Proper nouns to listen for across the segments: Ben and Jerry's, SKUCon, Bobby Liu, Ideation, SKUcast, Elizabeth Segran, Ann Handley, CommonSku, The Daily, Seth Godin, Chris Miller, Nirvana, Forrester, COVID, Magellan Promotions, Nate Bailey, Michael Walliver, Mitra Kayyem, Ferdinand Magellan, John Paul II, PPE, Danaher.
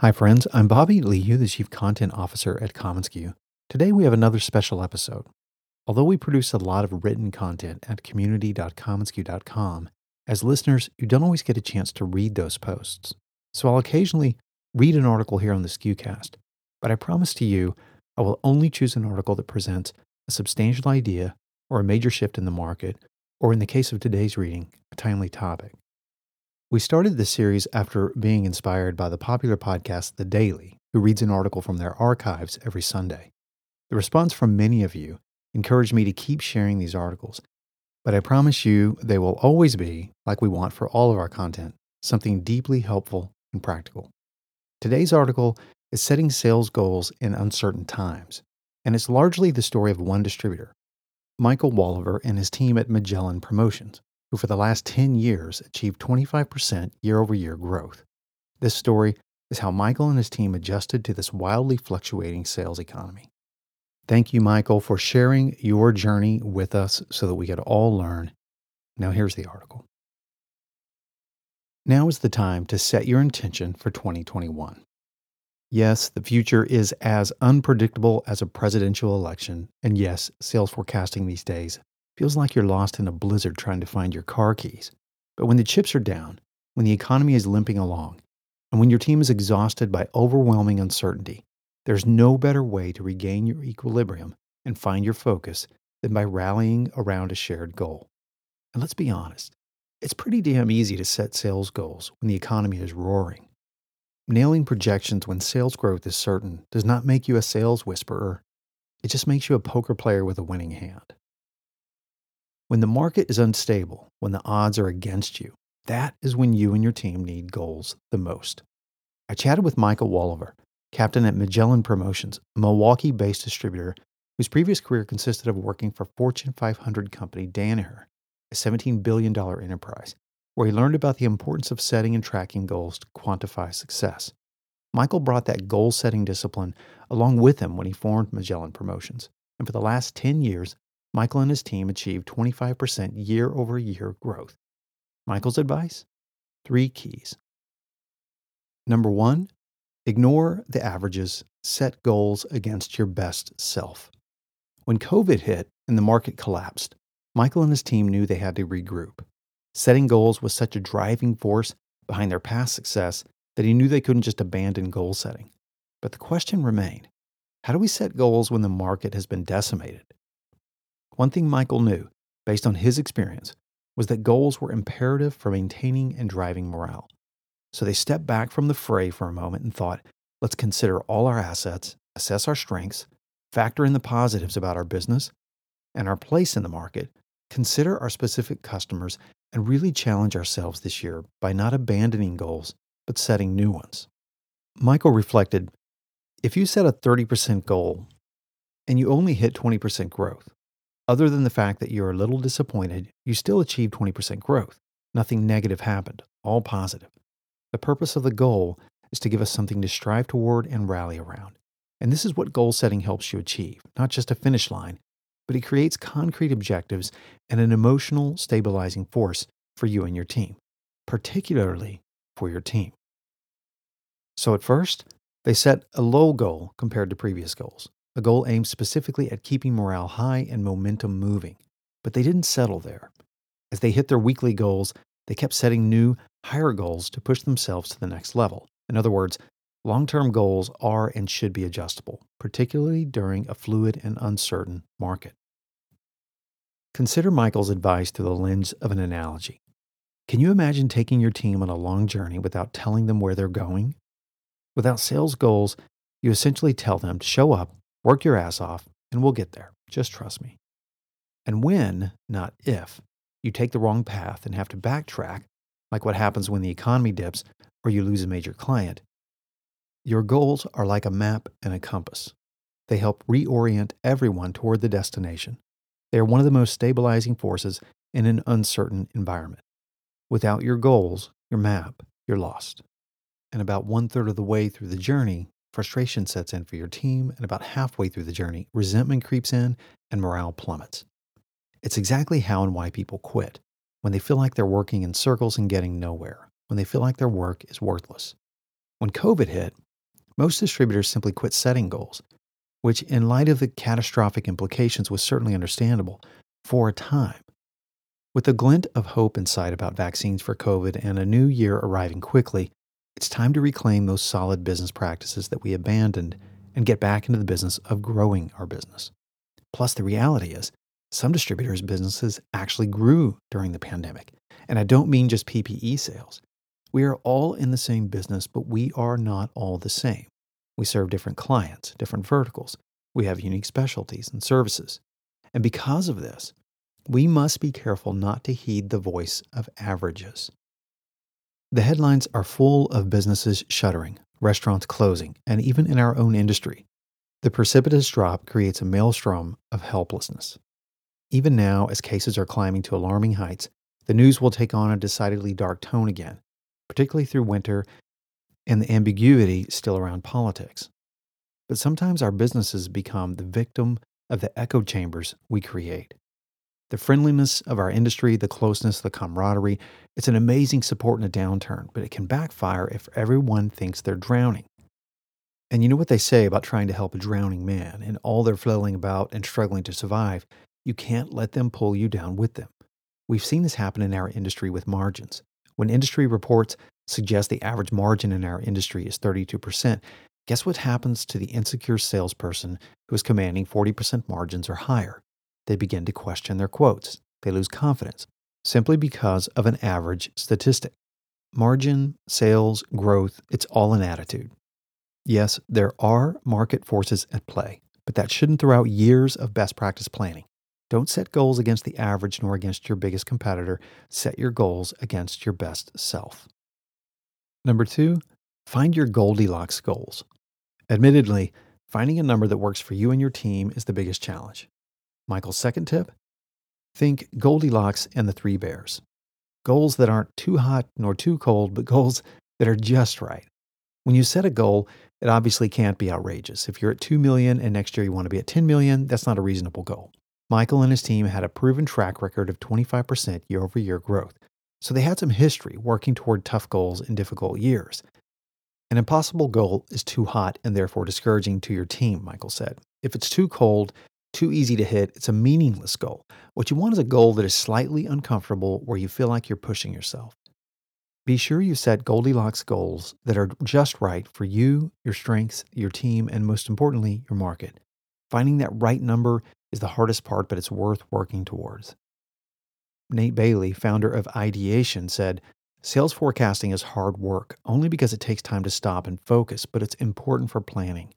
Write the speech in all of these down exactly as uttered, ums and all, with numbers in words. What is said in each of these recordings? Hi friends, I'm Bobby Liu, the Chief Content Officer at CommonSku. Today we have another special episode. Although we produce a lot of written content at community dot commonsku dot com, as listeners, you don't always get a chance to read those posts. So I'll occasionally read an article here on the SKUcast, but I promise to you, I will only choose an article that presents a substantial idea or a major shift in the market, or in the case of today's reading, a timely topic. We started this series after being inspired by the popular podcast The Daily, who reads an article from their archives every Sunday. The response from many of you encouraged me to keep sharing these articles, but I promise you they will always be, like we want for all of our content, something deeply helpful and practical. Today's article is setting sales goals in uncertain times, and it's largely the story of one distributor, Michael Walliver and his team at Magellan Promotions, who for the last ten years achieved twenty-five percent year-over-year growth. This story is how Michael and his team adjusted to this wildly fluctuating sales economy. Thank you, Michael, for sharing your journey with us so that we could all learn. Now here's the article. Now is the time to set your intention for twenty twenty-one. Yes, the future is as unpredictable as a presidential election, and yes, sales forecasting these days feels like you're lost in a blizzard trying to find your car keys. But when the chips are down, when the economy is limping along, and when your team is exhausted by overwhelming uncertainty, there's no better way to regain your equilibrium and find your focus than by rallying around a shared goal. And let's be honest, it's pretty damn easy to set sales goals when the economy is roaring. Nailing projections when sales growth is certain does not make you a sales whisperer. It just makes you a poker player with a winning hand. When the market is unstable, when the odds are against you, that is when you and your team need goals the most. I chatted with Michael Walliver, captain at Magellan Promotions, a Milwaukee-based distributor whose previous career consisted of working for Fortune five hundred company Danaher, a seventeen billion dollars enterprise, where he learned about the importance of setting and tracking goals to quantify success. Michael brought that goal-setting discipline along with him when he formed Magellan Promotions, and for the last ten years, Michael and his team achieved twenty-five percent year-over-year growth. Michael's advice? Three keys. Number one, ignore the averages. Set goals against your best self. When COVID hit and the market collapsed, Michael and his team knew they had to regroup. Setting goals was such a driving force behind their past success that he knew they couldn't just abandon goal setting. But the question remained, how do we set goals when the market has been decimated? One thing Michael knew, based on his experience, was that goals were imperative for maintaining and driving morale. So they stepped back from the fray for a moment and thought, let's consider all our assets, assess our strengths, factor in the positives about our business and our place in the market, consider our specific customers, and really challenge ourselves this year by not abandoning goals, but setting new ones. Michael reflected, if you set a thirty percent goal and you only hit twenty percent growth, other than the fact that you're a little disappointed, you still achieved twenty percent growth. Nothing negative happened, all positive. The purpose of the goal is to give us something to strive toward and rally around. And this is what goal setting helps you achieve, not just a finish line, but it creates concrete objectives and an emotional stabilizing force for you and your team, particularly for your team. So at first, they set a low goal compared to previous goals. A goal aimed specifically at keeping morale high and momentum moving. But they didn't settle there. As they hit their weekly goals, they kept setting new, higher goals to push themselves to the next level. In other words, long-term goals are and should be adjustable, particularly during a fluid and uncertain market. Consider Michael's advice through the lens of an analogy. Can you imagine taking your team on a long journey without telling them where they're going? Without sales goals, you essentially tell them to show up, work your ass off, and we'll get there. Just trust me. And when, not if, you take the wrong path and have to backtrack, like what happens when the economy dips or you lose a major client, your goals are like a map and a compass. They help reorient everyone toward the destination. They are one of the most stabilizing forces in an uncertain environment. Without your goals, your map, you're lost. And about one-third of the way through the journey, frustration sets in for your team, and about halfway through the journey, resentment creeps in and morale plummets. It's exactly how and why people quit, when they feel like they're working in circles and getting nowhere, when they feel like their work is worthless. When COVID hit, most distributors simply quit setting goals, which in light of the catastrophic implications was certainly understandable for a time. With a glint of hope in sight about vaccines for COVID and a new year arriving quickly, it's time to reclaim those solid business practices that we abandoned and get back into the business of growing our business. Plus, the reality is, some distributors' businesses actually grew during the pandemic. And I don't mean just P P E sales. We are all in the same business, but we are not all the same. We serve different clients, different verticals. We have unique specialties and services. And because of this, we must be careful not to heed the voice of averages. The headlines are full of businesses shuttering, restaurants closing, and even in our own industry. The precipitous drop creates a maelstrom of helplessness. Even now, as cases are climbing to alarming heights, the news will take on a decidedly dark tone again, particularly through winter and the ambiguity still around politics. But sometimes our businesses become the victim of the echo chambers we create. The friendliness of our industry, the closeness, the camaraderie, it's an amazing support in a downturn, but it can backfire if everyone thinks they're drowning. And you know what they say about trying to help a drowning man and all they're flailing about and struggling to survive, you can't let them pull you down with them. We've seen this happen in our industry with margins. When industry reports suggest the average margin in our industry is thirty-two percent, guess what happens to the insecure salesperson who is commanding forty percent margins or higher? They begin to question their quotes. They lose confidence simply because of an average statistic. Margin, sales, growth, it's all an attitude. Yes, there are market forces at play, but that shouldn't throw out years of best practice planning. Don't set goals against the average nor against your biggest competitor. Set your goals against your best self. Number two, find your Goldilocks goals. Admittedly, finding a number that works for you and your team is the biggest challenge. Michael's second tip, think Goldilocks and the Three Bears. Goals that aren't too hot nor too cold, but goals that are just right. When you set a goal, it obviously can't be outrageous. If you're at two million and next year you want to be at ten million, that's not a reasonable goal. Michael and his team had a proven track record of twenty-five percent year-over-year growth. So they had some history working toward tough goals in difficult years. An impossible goal is too hot and therefore discouraging to your team, Michael said. If it's too cold, too easy to hit, it's a meaningless goal. What you want is a goal that is slightly uncomfortable where you feel like you're pushing yourself. Be sure you set Goldilocks goals that are just right for you, your strengths, your team, and most importantly, your market. Finding that right number is the hardest part, but it's worth working towards. Nate Bailey, founder of Ideation, said, "Sales forecasting is hard work, only because it takes time to stop and focus, but it's important for planning."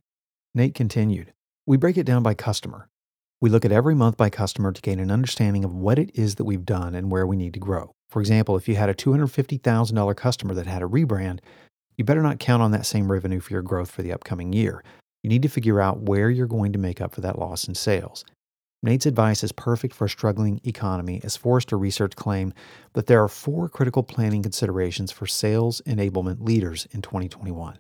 Nate continued, "We break it down by customer. We look at every month by customer to gain an understanding of what it is that we've done and where we need to grow. For example, if you had a two hundred fifty thousand dollars customer that had a rebrand, you better not count on that same revenue for your growth for the upcoming year. You need to figure out where you're going to make up for that loss in sales." Nate's advice is perfect for a struggling economy, as Forrester Research claimed that there are four critical planning considerations for sales enablement leaders in twenty twenty-one.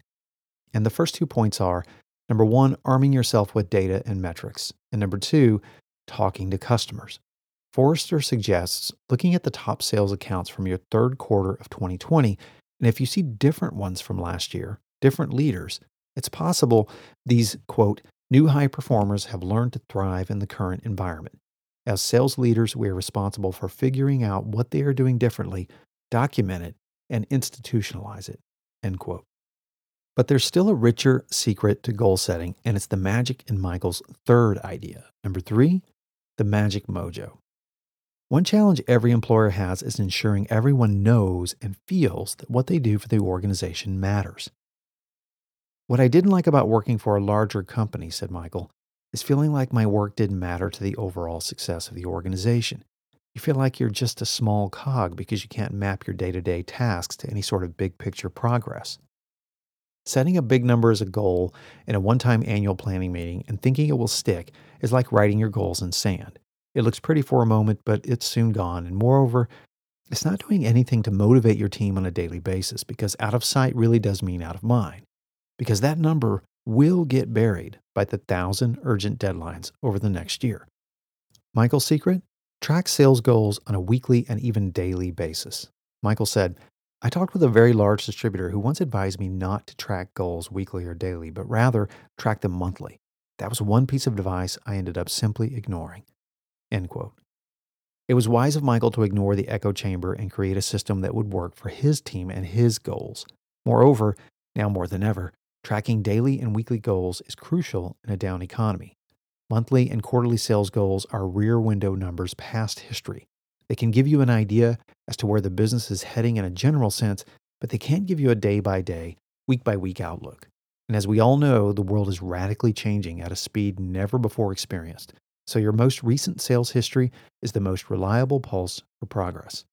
And the first two points are, number one, arming yourself with data and metrics. And number two, talking to customers. Forrester suggests looking at the top sales accounts from your third quarter of twenty twenty, and if you see different ones from last year, different leaders, it's possible these, quote, new high performers have learned to thrive in the current environment. As sales leaders, we are responsible for figuring out what they are doing differently, document it, and institutionalize it, end quote. But there's still a richer secret to goal setting, and it's the magic in Michael's third idea. Number three, the magic mojo. One challenge every employer has is ensuring everyone knows and feels that what they do for the organization matters. "What I didn't like about working for a larger company," said Michael, "is feeling like my work didn't matter to the overall success of the organization. You feel like you're just a small cog because you can't map your day-to-day tasks to any sort of big-picture progress." Setting a big number as a goal in a one-time annual planning meeting and thinking it will stick is like writing your goals in sand. It looks pretty for a moment, but it's soon gone. And moreover, it's not doing anything to motivate your team on a daily basis, because out of sight really does mean out of mind. Because that number will get buried by the thousand urgent deadlines over the next year. Michael's secret? Track sales goals on a weekly and even daily basis. Michael said, I talked with a very large distributor who once advised me not to track goals weekly or daily, but rather track them monthly. That was one piece of advice I ended up simply ignoring." End quote. It was wise of Michael to ignore the echo chamber and create a system that would work for his team and his goals. Moreover, now more than ever, tracking daily and weekly goals is crucial in a down economy. Monthly and quarterly sales goals are rear window numbers past history. They can give you an idea as to where the business is heading in a general sense, but they can't give you a day-by-day, week-by-week outlook. And as we all know, the world is radically changing at a speed never before experienced. So your most recent sales history is the most reliable pulse for progress.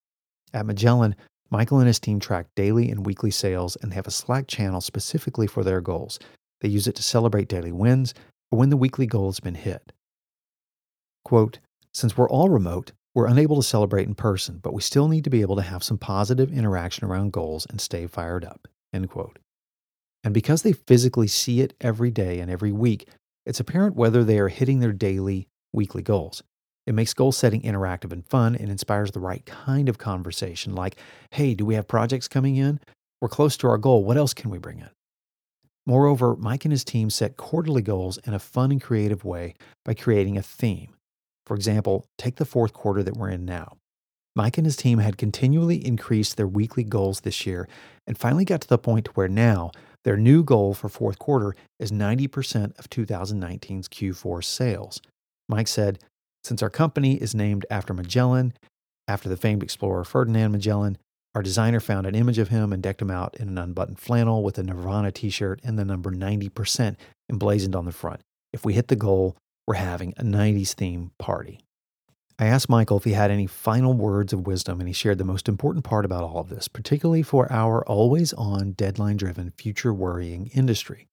At Magellan, Michael and his team track daily and weekly sales, and they have a Slack channel specifically for their goals. They use it to celebrate daily wins or when the weekly goal has been hit. Quote, "Since we're all remote, we're unable to celebrate in person, but we still need to be able to have some positive interaction around goals and stay fired up." End quote. And because they physically see it every day and every week, it's apparent whether they are hitting their daily, weekly goals. It makes goal setting interactive and fun and inspires the right kind of conversation like, "Hey, do we have projects coming in? We're close to our goal. What else can we bring in?" Moreover, Mike and his team set quarterly goals in a fun and creative way by creating a theme. For example, take the fourth quarter that we're in now. Mike and his team had continually increased their weekly goals this year and finally got to the point where now their new goal for fourth quarter is ninety percent of two thousand nineteen's Q four sales. Mike said, "Since our company is named after Magellan, after the famed explorer Ferdinand Magellan, our designer found an image of him and decked him out in an unbuttoned flannel with a Nirvana t-shirt and the number ninety percent emblazoned on the front. If we hit the goal, we're having a nineties theme party." I asked Michael if he had any final words of wisdom, and he shared the most important part about all of this, particularly for our always-on, deadline-driven, future-worrying industry.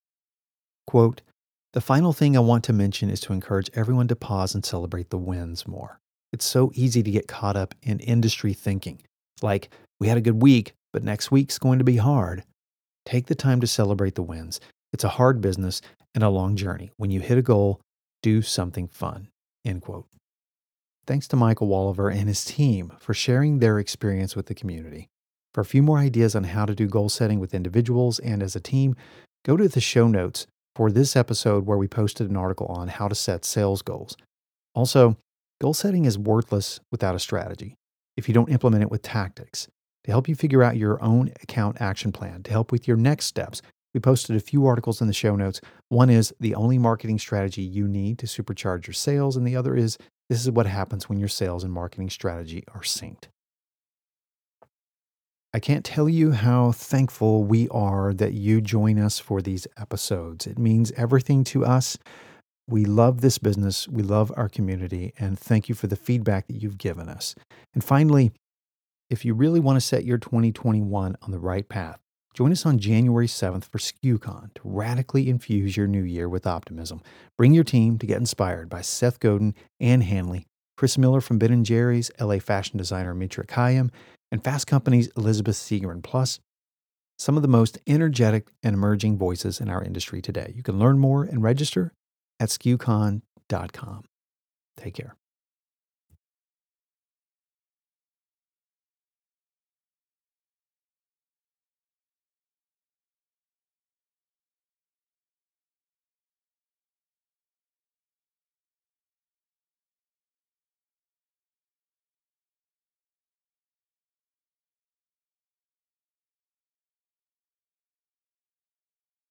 Quote, "The final thing I want to mention is to encourage everyone to pause and celebrate the wins more. It's so easy to get caught up in industry thinking. Like, we had a good week, but next week's going to be hard. Take the time to celebrate the wins. It's a hard business and a long journey. When you hit a goal, do something fun." End quote. Thanks to Michael Walliver and his team for sharing their experience with the community. For a few more ideas on how to do goal setting with individuals and as a team, go to the show notes for this episode where we posted an article on how to set sales goals. Also, goal setting is worthless without a strategy if you don't implement it with tactics. To help you figure out your own account action plan, to help with your next steps, we posted a few articles in the show notes. One is The Only Marketing Strategy You Need to Supercharge Your Sales, and the other is This Is What Happens When Your Sales and Marketing Strategy Are Synced. I can't tell you how thankful we are that you join us for these episodes. It means everything to us. We love this business. We love our community. And thank you for the feedback that you've given us. And finally, if you really want to set your twenty twenty-one on the right path, join us on January seventh for SKUCon to radically infuse your new year with optimism. Bring your team to get inspired by Seth Godin, Ann Handley, Chris Miller from Ben and Jerry's, L A fashion designer Mitra Kayyem, and Fast Company's Elizabeth Segran, plus some of the most energetic and emerging voices in our industry today. You can learn more and register at S K U con dot com. Take care.